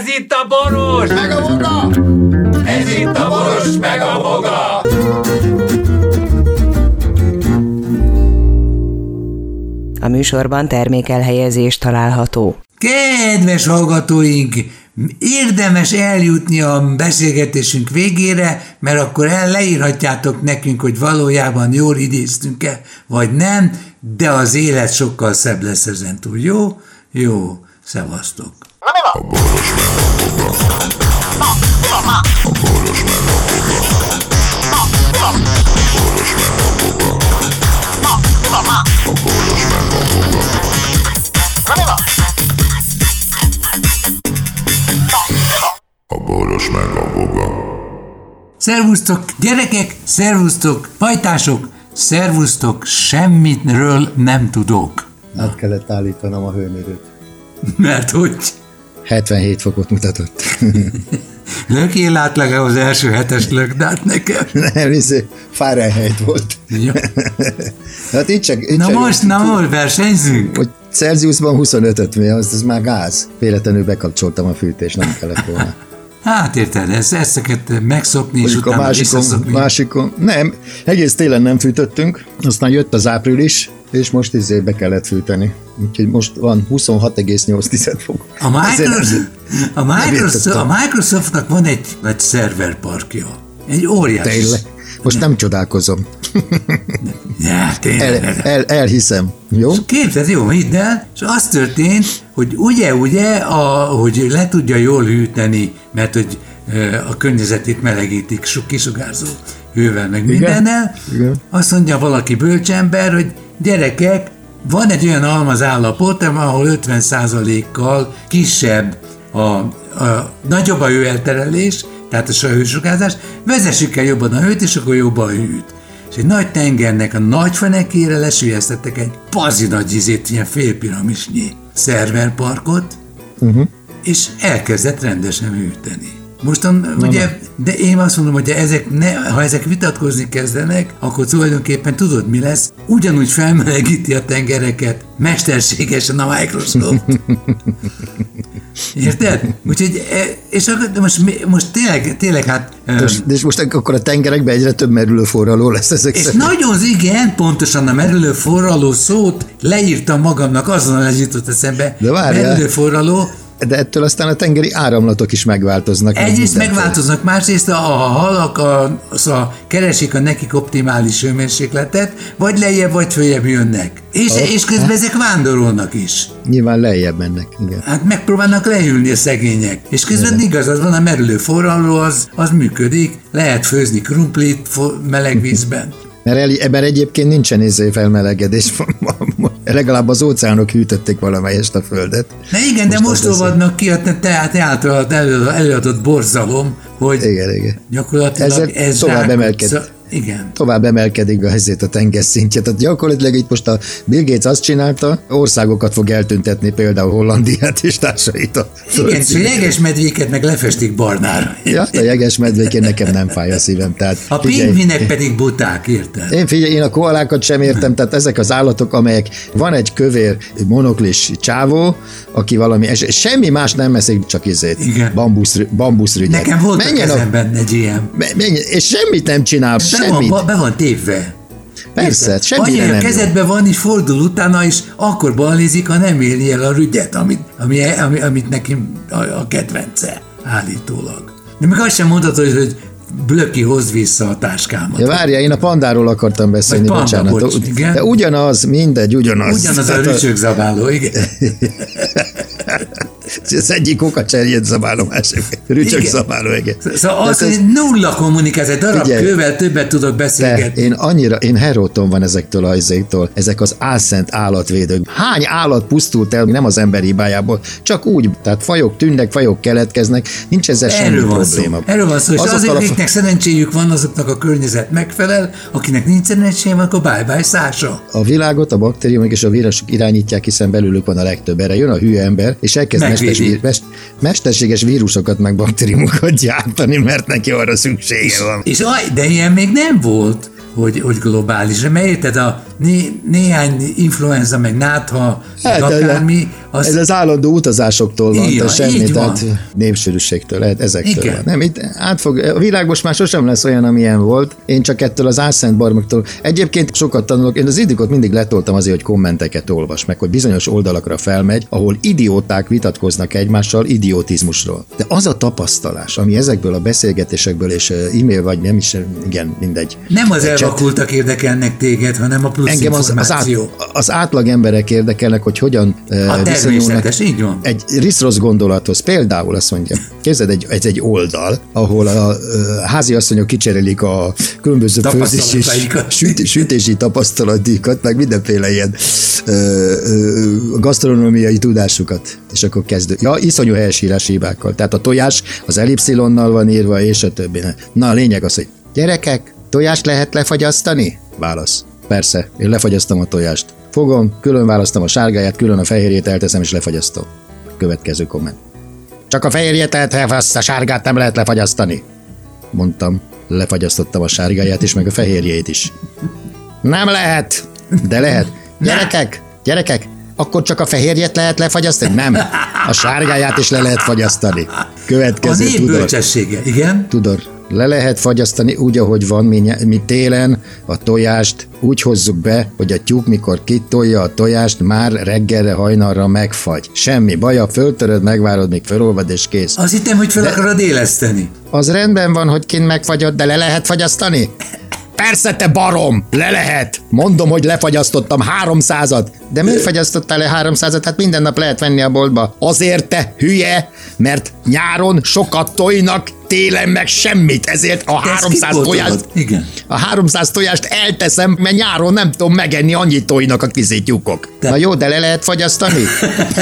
Ez itt a Boros! Meg a Voga! Ez itt a Boros, meg a Voga! A műsorban termékelhelyezés található. Kedves hallgatóink! Érdemes eljutni a beszélgetésünk végére, mert akkor leírhatjátok nekünk, hogy valójában jól idéztünk-e, vagy nem, de az élet sokkal szebb lesz ezentúl. Jó? Jó. Szevasztok! A Boros meg a Voga. Szervusztok gyerekek, szervusztok pajtások, szervusztok semmitről nem tudók. Át kellett állítanom a hőmérőt. Mert hogy? 77 fokot mutatott. Lökjél átlag az első hetes lökdát nekem. Nem, ez Fahrenheit volt. Ja. Hát itt na csak most, versenyzünk. Hogy Celsiusban 25-öt, az már gáz. Véletlenül bekapcsoltam a fűtést, nem kellett volna. Hát érted, ezeket megszokni, és utána visszaszokni. Nem, egész télen nem fűtöttünk, aztán jött az április, és most be kellett fűteni. Úgyhogy most van 26,8 fok. A Microsoftnak van egy szerverparkja. Egy óriás. Tényleg. Most nem csodálkozom. Ja, tényleg. Elhiszem. Jó? Képzeld, jó, hidd el. És az történt, hogy hogy le tudja jól hűteni, mert hogy a környezetét melegítik kisugárzó hővel, meg mindennel. Igen. Azt mondja valaki bölcsember, hogy gyerekek, van egy olyan almazállapot, ahol 50%-kal kisebb nagyobb a hőelterelés, tehát a hősugárzás, vezessük el jobban a hőt, és akkor jobban hűt. És egy nagy tengernek a nagy fenekére lesülyeztettek egy pazi nagy ilyen félpiramisnyi szerverparkot, és elkezdett rendesen hűteni. Mostan, ugye, de én azt mondom, hogy ha ezek vitatkozni kezdenek, akkor tulajdonképpen tudod, mi lesz? Ugyanúgy felmelegíti a tengereket mesterségesen a Microsoft. Érted? Úgyhogy, és akkor most tényleg hát... De most akkor a tengerekben egyre több merülőforraló lesz ezek szerint. Pontosan a merülőforraló szót leírtam magamnak, azonnal ez jutott eszembe. De várjál. Merülőforraló... De ettől aztán a tengeri áramlatok is megváltoznak. Egyrészt megváltoznak, másrészt a halak keresik a nekik optimális hőmérsékletet, vagy lejjebb, vagy följebb jönnek. És közben ezek vándorolnak is. Nyilván lejjebb mennek, igen. Hát megpróbálnak lehűlni a szegények. És közben igaz, az van a merülő forraló, az működik, lehet főzni krumplit meleg vízben. Mert egyébként nincsen felmelegedés. Legalább az óceánok hűtötték valamelyest a Földet. Na igen, de most olvadnak ki a te által előadott borzalom, hogy igen. Gyakorlatilag ez tovább emelkedik. Igen. Tovább emelkedik a tengerszintje. Tehát gyakorlatilag itt most a Bill Gates azt csinálta, országokat fog eltüntetni, például Hollandiát és társait a földszínen. Igen, és a jegesmedvéket meg lefestik barnára. Ja, a jegesmedvékért nekem nem fáj a szívem. Tehát, a pingvinek pedig buták, érted? Én a koalákat sem értem, tehát ezek az állatok, amelyek van egy kövér monoklis csávó, aki valami semmi más nem eszik, csak bambuszrügyet. Nekem volt a kezemben egy ilyen. És semmit nem csinál. Be van tévve. Persze, semmi nem. A kezedben van, és fordul utána, és akkor balnézik, ha nem éli el a rügyet, amit neki a kedvence állítólag. De még azt sem mondhatod, hogy Blöki, hozd vissza a táskámat. Ja, várjál, én a pandáról akartam beszélni, bocsánat. De ugyanaz. Ugyanaz a rücsögzabáló, igen. Az egyik okacserjét zabálom, másik rücsögzabáló, igen. Szóval az, hogy nulla kommunikáció, darab kővel többet tudok beszélgetni. Én heróton van ezektől a izéktől, ezek az álszent állatvédők. Hány állat pusztult el, nem az ember hibájából, csak úgy, tehát fajok tűnnek, fajok keletkeznek, nincs ezzel semmi probléma. Erről van szó, és akiknek szerencséjük van, azoknak a környezet megfelel, akinek nincs szerencséjük, akkor bye-bye szása. A világot a baktériumok és a vírusok irányítják, hiszen belülük van a legtöbb. Erre jön a hülye ember, és elkezd mesterséges vírusokat meg baktériumokat gyártani, mert neki arra szüksége van. De ilyen még nem volt, hogy globális. Mert érted, néhány influenza, meg nátha, hát, akármi. Az... Ez az állandó utazásoktól van, tehát semmi, tehát népsűrűségtől lehet, ezektől igen. Van. Nem, itt átfog, a világ most már sosem lesz olyan, amilyen volt. Én csak ettől az álszentbarmaktól. Egyébként sokat tanulok, én az Idikot mindig letoltam azért, hogy kommenteket olvas, meg hogy bizonyos oldalakra felmegy, ahol idióták vitatkoznak egymással idiotizmusról. De az a tapasztalás, ami ezekből a beszélgetésekből és e-mail vagy nem is, igen, mindegy. Nem az elvakultak érdekelnek téged, hanem a plusz engem információ. Az átlag emberek érdekelnek, hogy hogyan viszonyulnak egy riszrossz gondolathoz. Például azt mondja, képzeld, ez egy oldal, ahol a háziasszonyok kicserélik a különböző főzési sütési tapasztalatikat, meg mindenféle ilyen gasztronómiai tudásukat. És akkor kezdő. Ja, iszonyú helyesírás hibákkal. Tehát a tojás az elipszilonnal van írva, és a többi. Na, a lényeg az, hogy gyerekek, tojást lehet lefagyasztani? Válasz. Persze, én lefagyasztom a tojást. Fogom, külön választom a sárgáját, külön a fehérjét elteszem és lefagyasztom. Következő komment. Csak a fehérjét lehet lefagyasztani, a sárgát nem lehet lefagyasztani. Mondtam, lefagyasztottam a sárgáját is, meg a fehérjét is. Nem lehet, de lehet. Gyerekek, akkor csak a fehérjét lehet lefagyasztani? Nem, a sárgáját is le lehet fagyasztani. Következő, Tudor. A népbölcsessége, igen? Tudor. Le lehet fagyasztani úgy, ahogy van, mi télen a tojást úgy hozzuk be, hogy a tyúk, mikor kitolja a tojást, már reggelre, hajnalra megfagy. Semmi baja, föltöröd, megvárod, még felolvad és kész. Azt hittem, hogy fel akarod éleszteni. Az rendben van, hogy kint megfagyod, de le lehet fagyasztani? Persze, te barom! Le lehet! Mondom, hogy lefagyasztottam 300-at. De miért fagyasztottál le 300-at? Hát minden nap lehet venni a boltba. Azért, te hülye, mert nyáron sokat tojnak, télen meg semmit, ezért a 300 tojást elteszem, mert nyáron nem tudom megenni, annyit tojnak a kizityúkok. Na jó, de le lehet fagyasztani?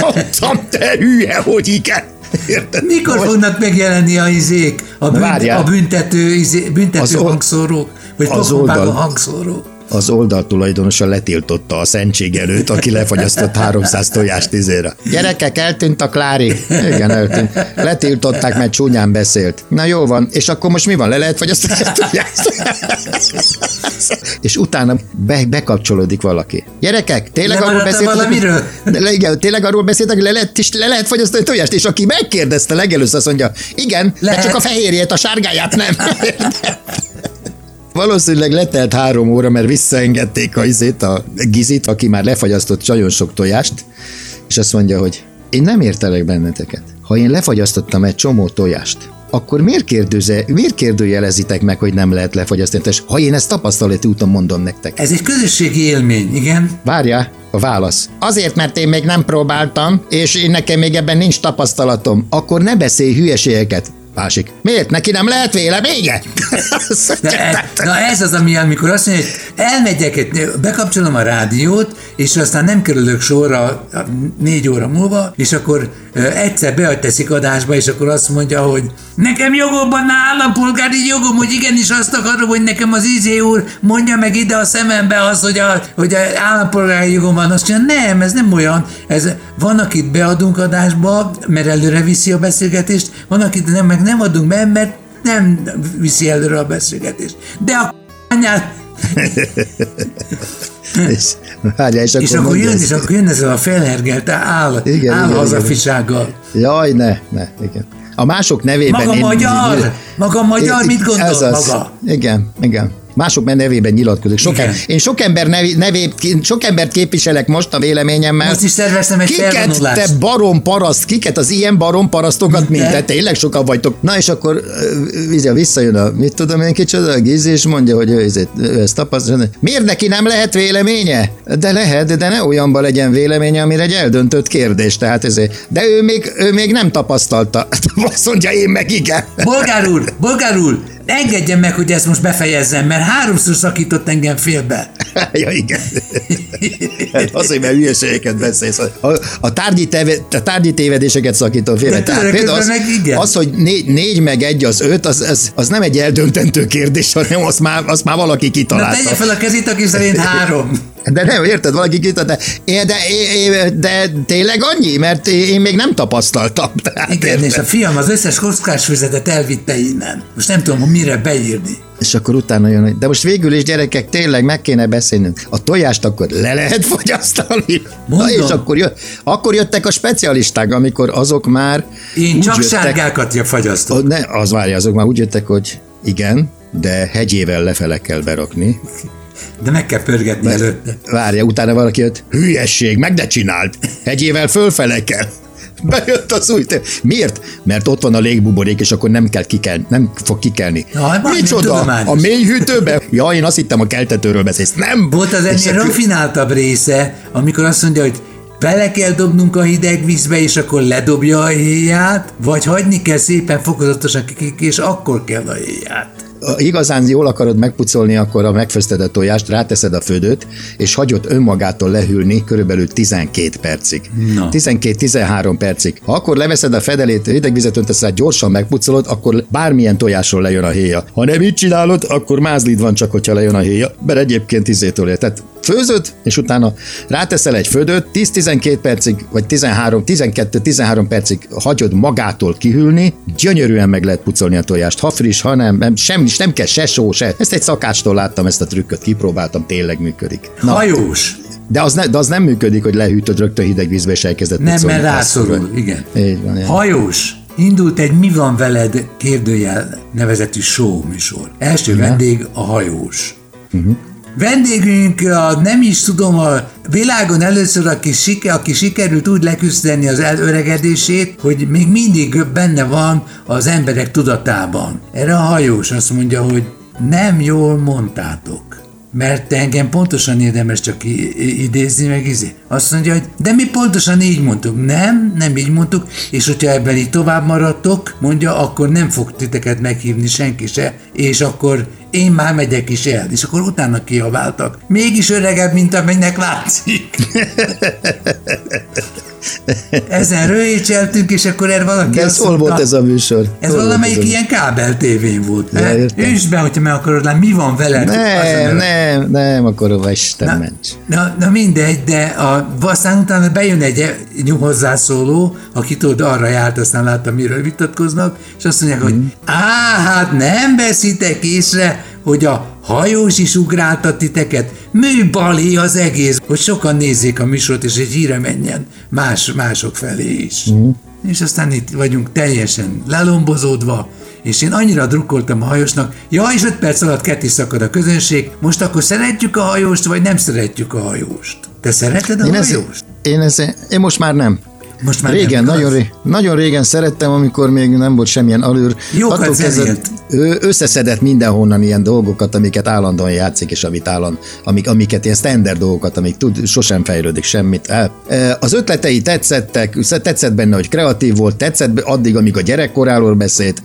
Mondtam, te hülye, hogy igen! Érted? Mikor fognak megjelenni a izék, a büntető hangszórók, vagy a hangszórók? Az oldal tulajdonosa letiltotta a szentségelőt, aki lefagyasztott 300 tojást izére. Gyerekek, eltűnt a Klári. Igen, eltűnt. Letiltották, mert csúnyán beszélt. Na jó van, és akkor most mi van? Le lehet fagyasztani a tojást? És utána bekapcsolódik valaki. Gyerekek, tényleg arról beszéltek? Igen, tényleg arról beszéltek, hogy le lehet fagyasztani a tojást? És aki megkérdezte legelőször, azt mondja, igen, lehet. De csak a fehérjét, a sárgáját nem. Valószínűleg letelt 3 óra, mert visszaengedték a Gizit, aki már lefagyasztott nagyon sok tojást, és azt mondja, hogy én nem értelek benneteket. Ha én lefagyasztottam egy csomó tojást, akkor miért kérdőjelezitek meg, hogy nem lehet lefagyasztani? És ha én ezt tapasztalati úton mondom nektek. Ez egy közösségi élmény, igen? Várjál, a válasz. Azért, mert én még nem próbáltam, és én nekem még ebben nincs tapasztalatom, akkor ne beszélj hülyeségeket. Másik. Miért? Neki nem lehet véleménye? Na ez az, ami amikor azt mondja, hogy elmegyek, bekapcsolom a rádiót, és aztán nem kerülök sorra 4 óra múlva, és akkor egyszer beadteszik adásba, és akkor azt mondja, hogy nekem jogomban állampolgári jogom, hogy igenis azt akarom, hogy nekem az izé úr mondja meg ide a szemembe azt, hogy állampolgári jogom van. Azt mondja, nem, ez nem olyan. Ez, van, akit beadunk adásba, mert előre viszi a beszélgetést, van, akit nem, meg nem adunk be, mert nem viszi előre a beszélgetést. De a anyát... és akkor jön ez a felhergelt állhazafisággal. Jaj, ne, igen. A mások nevében... Maga magyar, mit gondol maga? Igen. Mások nevében nyilatkozik. Én sok embert képviselek most a véleményemmel. Most is szerveztem egy felvonulást. Kiket te barom paraszt, kiket az ilyen barom parasztokat, mint te, tényleg sokan vagytok. Na és akkor visszajön a, mit tudom én kicsoda, a Gizi, és mondja, hogy ő ezt tapasztalja. Miért neki nem lehet véleménye? De lehet, de ne olyanba legyen véleménye, amire egy eldöntött kérdés. Tehát ezért. De ő még nem tapasztalta. Azt mondja, én meg igen. Bolgár úr! Engedjen meg, hogy ezt most befejezzem, mert 3-szor szakított engem félbe. Ja, igen. Azért, mert hülyeségeket beszélsz. A tárgyi tévedéseket szakítom félbe. Például az, hogy 4 meg 1 az 5, az nem egy eldöntendő kérdés, hanem azt már valaki kitalálta. Na tegye fel a kezét, aki szerint 3. De nem, érted, valaki kitalálta. De tényleg annyi? Mert én még nem tapasztaltam. Tehát, igen, és a fiam az összes kockás füzetet elvitte innen. Most nem tudom, mire beírni. És akkor utána jön, hogy de most végül is gyerekek, tényleg meg kéne beszélnünk. A tojást akkor le lehet fogyasztani. Na, és akkor jöttek a specialisták, amikor azok már én csak jöttek, sárgákat fogyasztok. Ne, az várja, azok már úgy jöttek, hogy igen, de hegyével lefele kell berakni. De meg kell pörgetni előtte. Várja, utána valaki jött, hülyesség, meg de csinált, hegyével fölfele kell. Bejött az új tér. Miért? Mert ott van a légbuborék, és akkor nem fog kikelni. Micsoda? A mély hűtőbe? Ja, én azt hittem a keltetőről beszélsz. Nem! Volt az ennél rafináltabb része, amikor azt mondja, hogy bele kell dobnunk a hideg vízbe, és akkor ledobja a héját, vagy hagyni kell szépen fokozatosan kikik, és akkor kell a héját. Igazán jól akarod megpucolni, akkor a megfőztetett tojást, ráteszed a födőt, és hagyod önmagától lehűlni körülbelül 12 percig. 12-13 percig. Ha akkor leveszed a fedelét, hideg vizet öntesz rá, gyorsan megpucolod, akkor bármilyen tojásról lejön a héja. Ha nem így csinálod, akkor mázlid van csak, hogyha lejön a héja, mert egyébként tehát főzöd, és utána ráteszel egy födőt, 10-12 percig, vagy 12-13 percig hagyod magától kihűlni, gyönyörűen meg lehet pucolni a tojást. Ha friss, ha nem, semmi, nem kell se só, se. Ezt egy szakácstól láttam, ezt a trükköt, kipróbáltam, tényleg működik. Na, hajós! De az nem működik, hogy lehűtöd rögtön hideg vízbe, és elkezdett pucolni. Nem, mert rászorul, igen. Van, hajós! Indult egy Mi van veled? Kérdőjel nevezetű show műsor. Első vendég a hajós. Uh-huh. Vendégünk, nem is tudom, a világon először, aki sikerült úgy leküzdeni az elöregedését, hogy még mindig benne van az emberek tudatában. Erre a hajós azt mondja, hogy nem jól mondtátok, mert engem pontosan érdemes csak idézni, meg Azt mondja, hogy de mi pontosan így mondtuk. Nem így mondtuk, és hogyha ebben így tovább maradtok, mondja, akkor nem fog titeket meghívni senki se, és akkor én már megyek is el. És akkor utána kiabáltak. Mégis öregebb, mint amelynek látszik. Ezen röhécseltünk, és akkor erre valaki de ez hol mondta, volt ez a műsor? Ez valamelyik ilyen kábel tévén volt. Ős be, hogyha meg akarod lenni, mi van veled? Nem akarom, Isten ments. Na mindegy, de aztán utána bejön egy hozzászóló, aki tudod, arra járt, aztán látta, miről vitatkoznak, és azt mondják, hogy hát nem veszitek észre, hogy a hajós is ugráltat titeket, műbali az egész, hogy sokan nézzék a műsort, és egy híre menjen mások felé is. És aztán itt vagyunk teljesen lelombozódva, és én annyira drukkoltam a hajósnak, és 5 perc alatt ketté szakad a közönség, most akkor szeretjük a hajóst, vagy nem szeretjük a hajóst? Te szereted a hajóst? Én most már nem. Most már régen, nagyon régen szerettem, amikor még nem volt semmilyen alűr. Jókat zenélt. Ő összeszedett mindenhonnan ilyen dolgokat, amiket állandóan játszik, és amiket ilyen standard dolgokat, amik tud, sosem fejlődik semmit el. Az ötletei tetszettek, tetszett benne, hogy kreatív volt, tetszett addig, amíg a gyerekkoráról beszélt.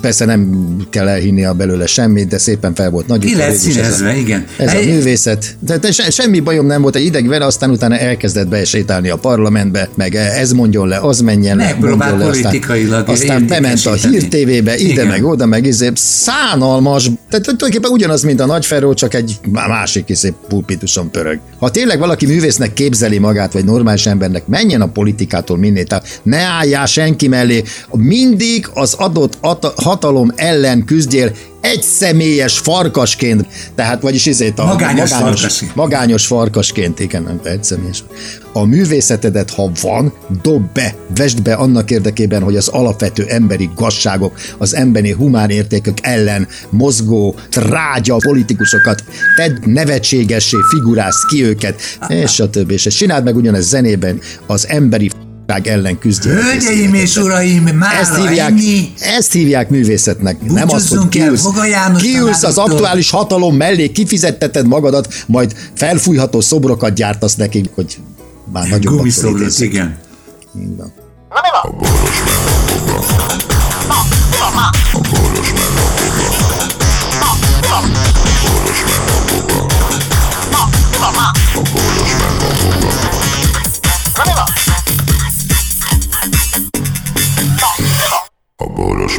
Persze nem kell elhinnia belőle semmit, de szépen fel volt nagy. Ki lett színezve, igen. Ez a művészet. De semmi bajom nem volt egy ideig vele, aztán utána elkezdett besétálni a parlamentbe, meg ez mondjon le, az menjen le, mondjon le, aztán bement a Hír TV-be, ide meg oda, meg szánalmas, tehát tulajdonképpen ugyanaz, mint a Nagyferró, csak egy másik szép pulpituson pörög. Ha tényleg valaki művésznek képzeli magát, vagy normális embernek, menjen a politikától minél, tehát ne álljál senki mellé, mindig az adott hatalom ellen küzdjél, egy személyes farkasként, tehát vagyis magányos farkasként, igen, egy személyes. A művészetedet, ha van, dob be, vesd be annak érdekében, hogy az alapvető emberi gazságok, az emberi humán értékek ellen mozgó, trágya politikusokat, tedd nevetségessé, figurázd ki őket, és a többi, és csináld meg ugyanez zenében, az emberi ellen küzdjél. Hölgyeim és uraim, ezt hívják művészetnek. Nem azt, hogy kiülsz az aktuális hatalom mellé, kifizetteted magadat, majd felfújható szobrokat gyártasz nekik, hogy már nagyobb aktorítések. Igen. Na, mi van? A Boros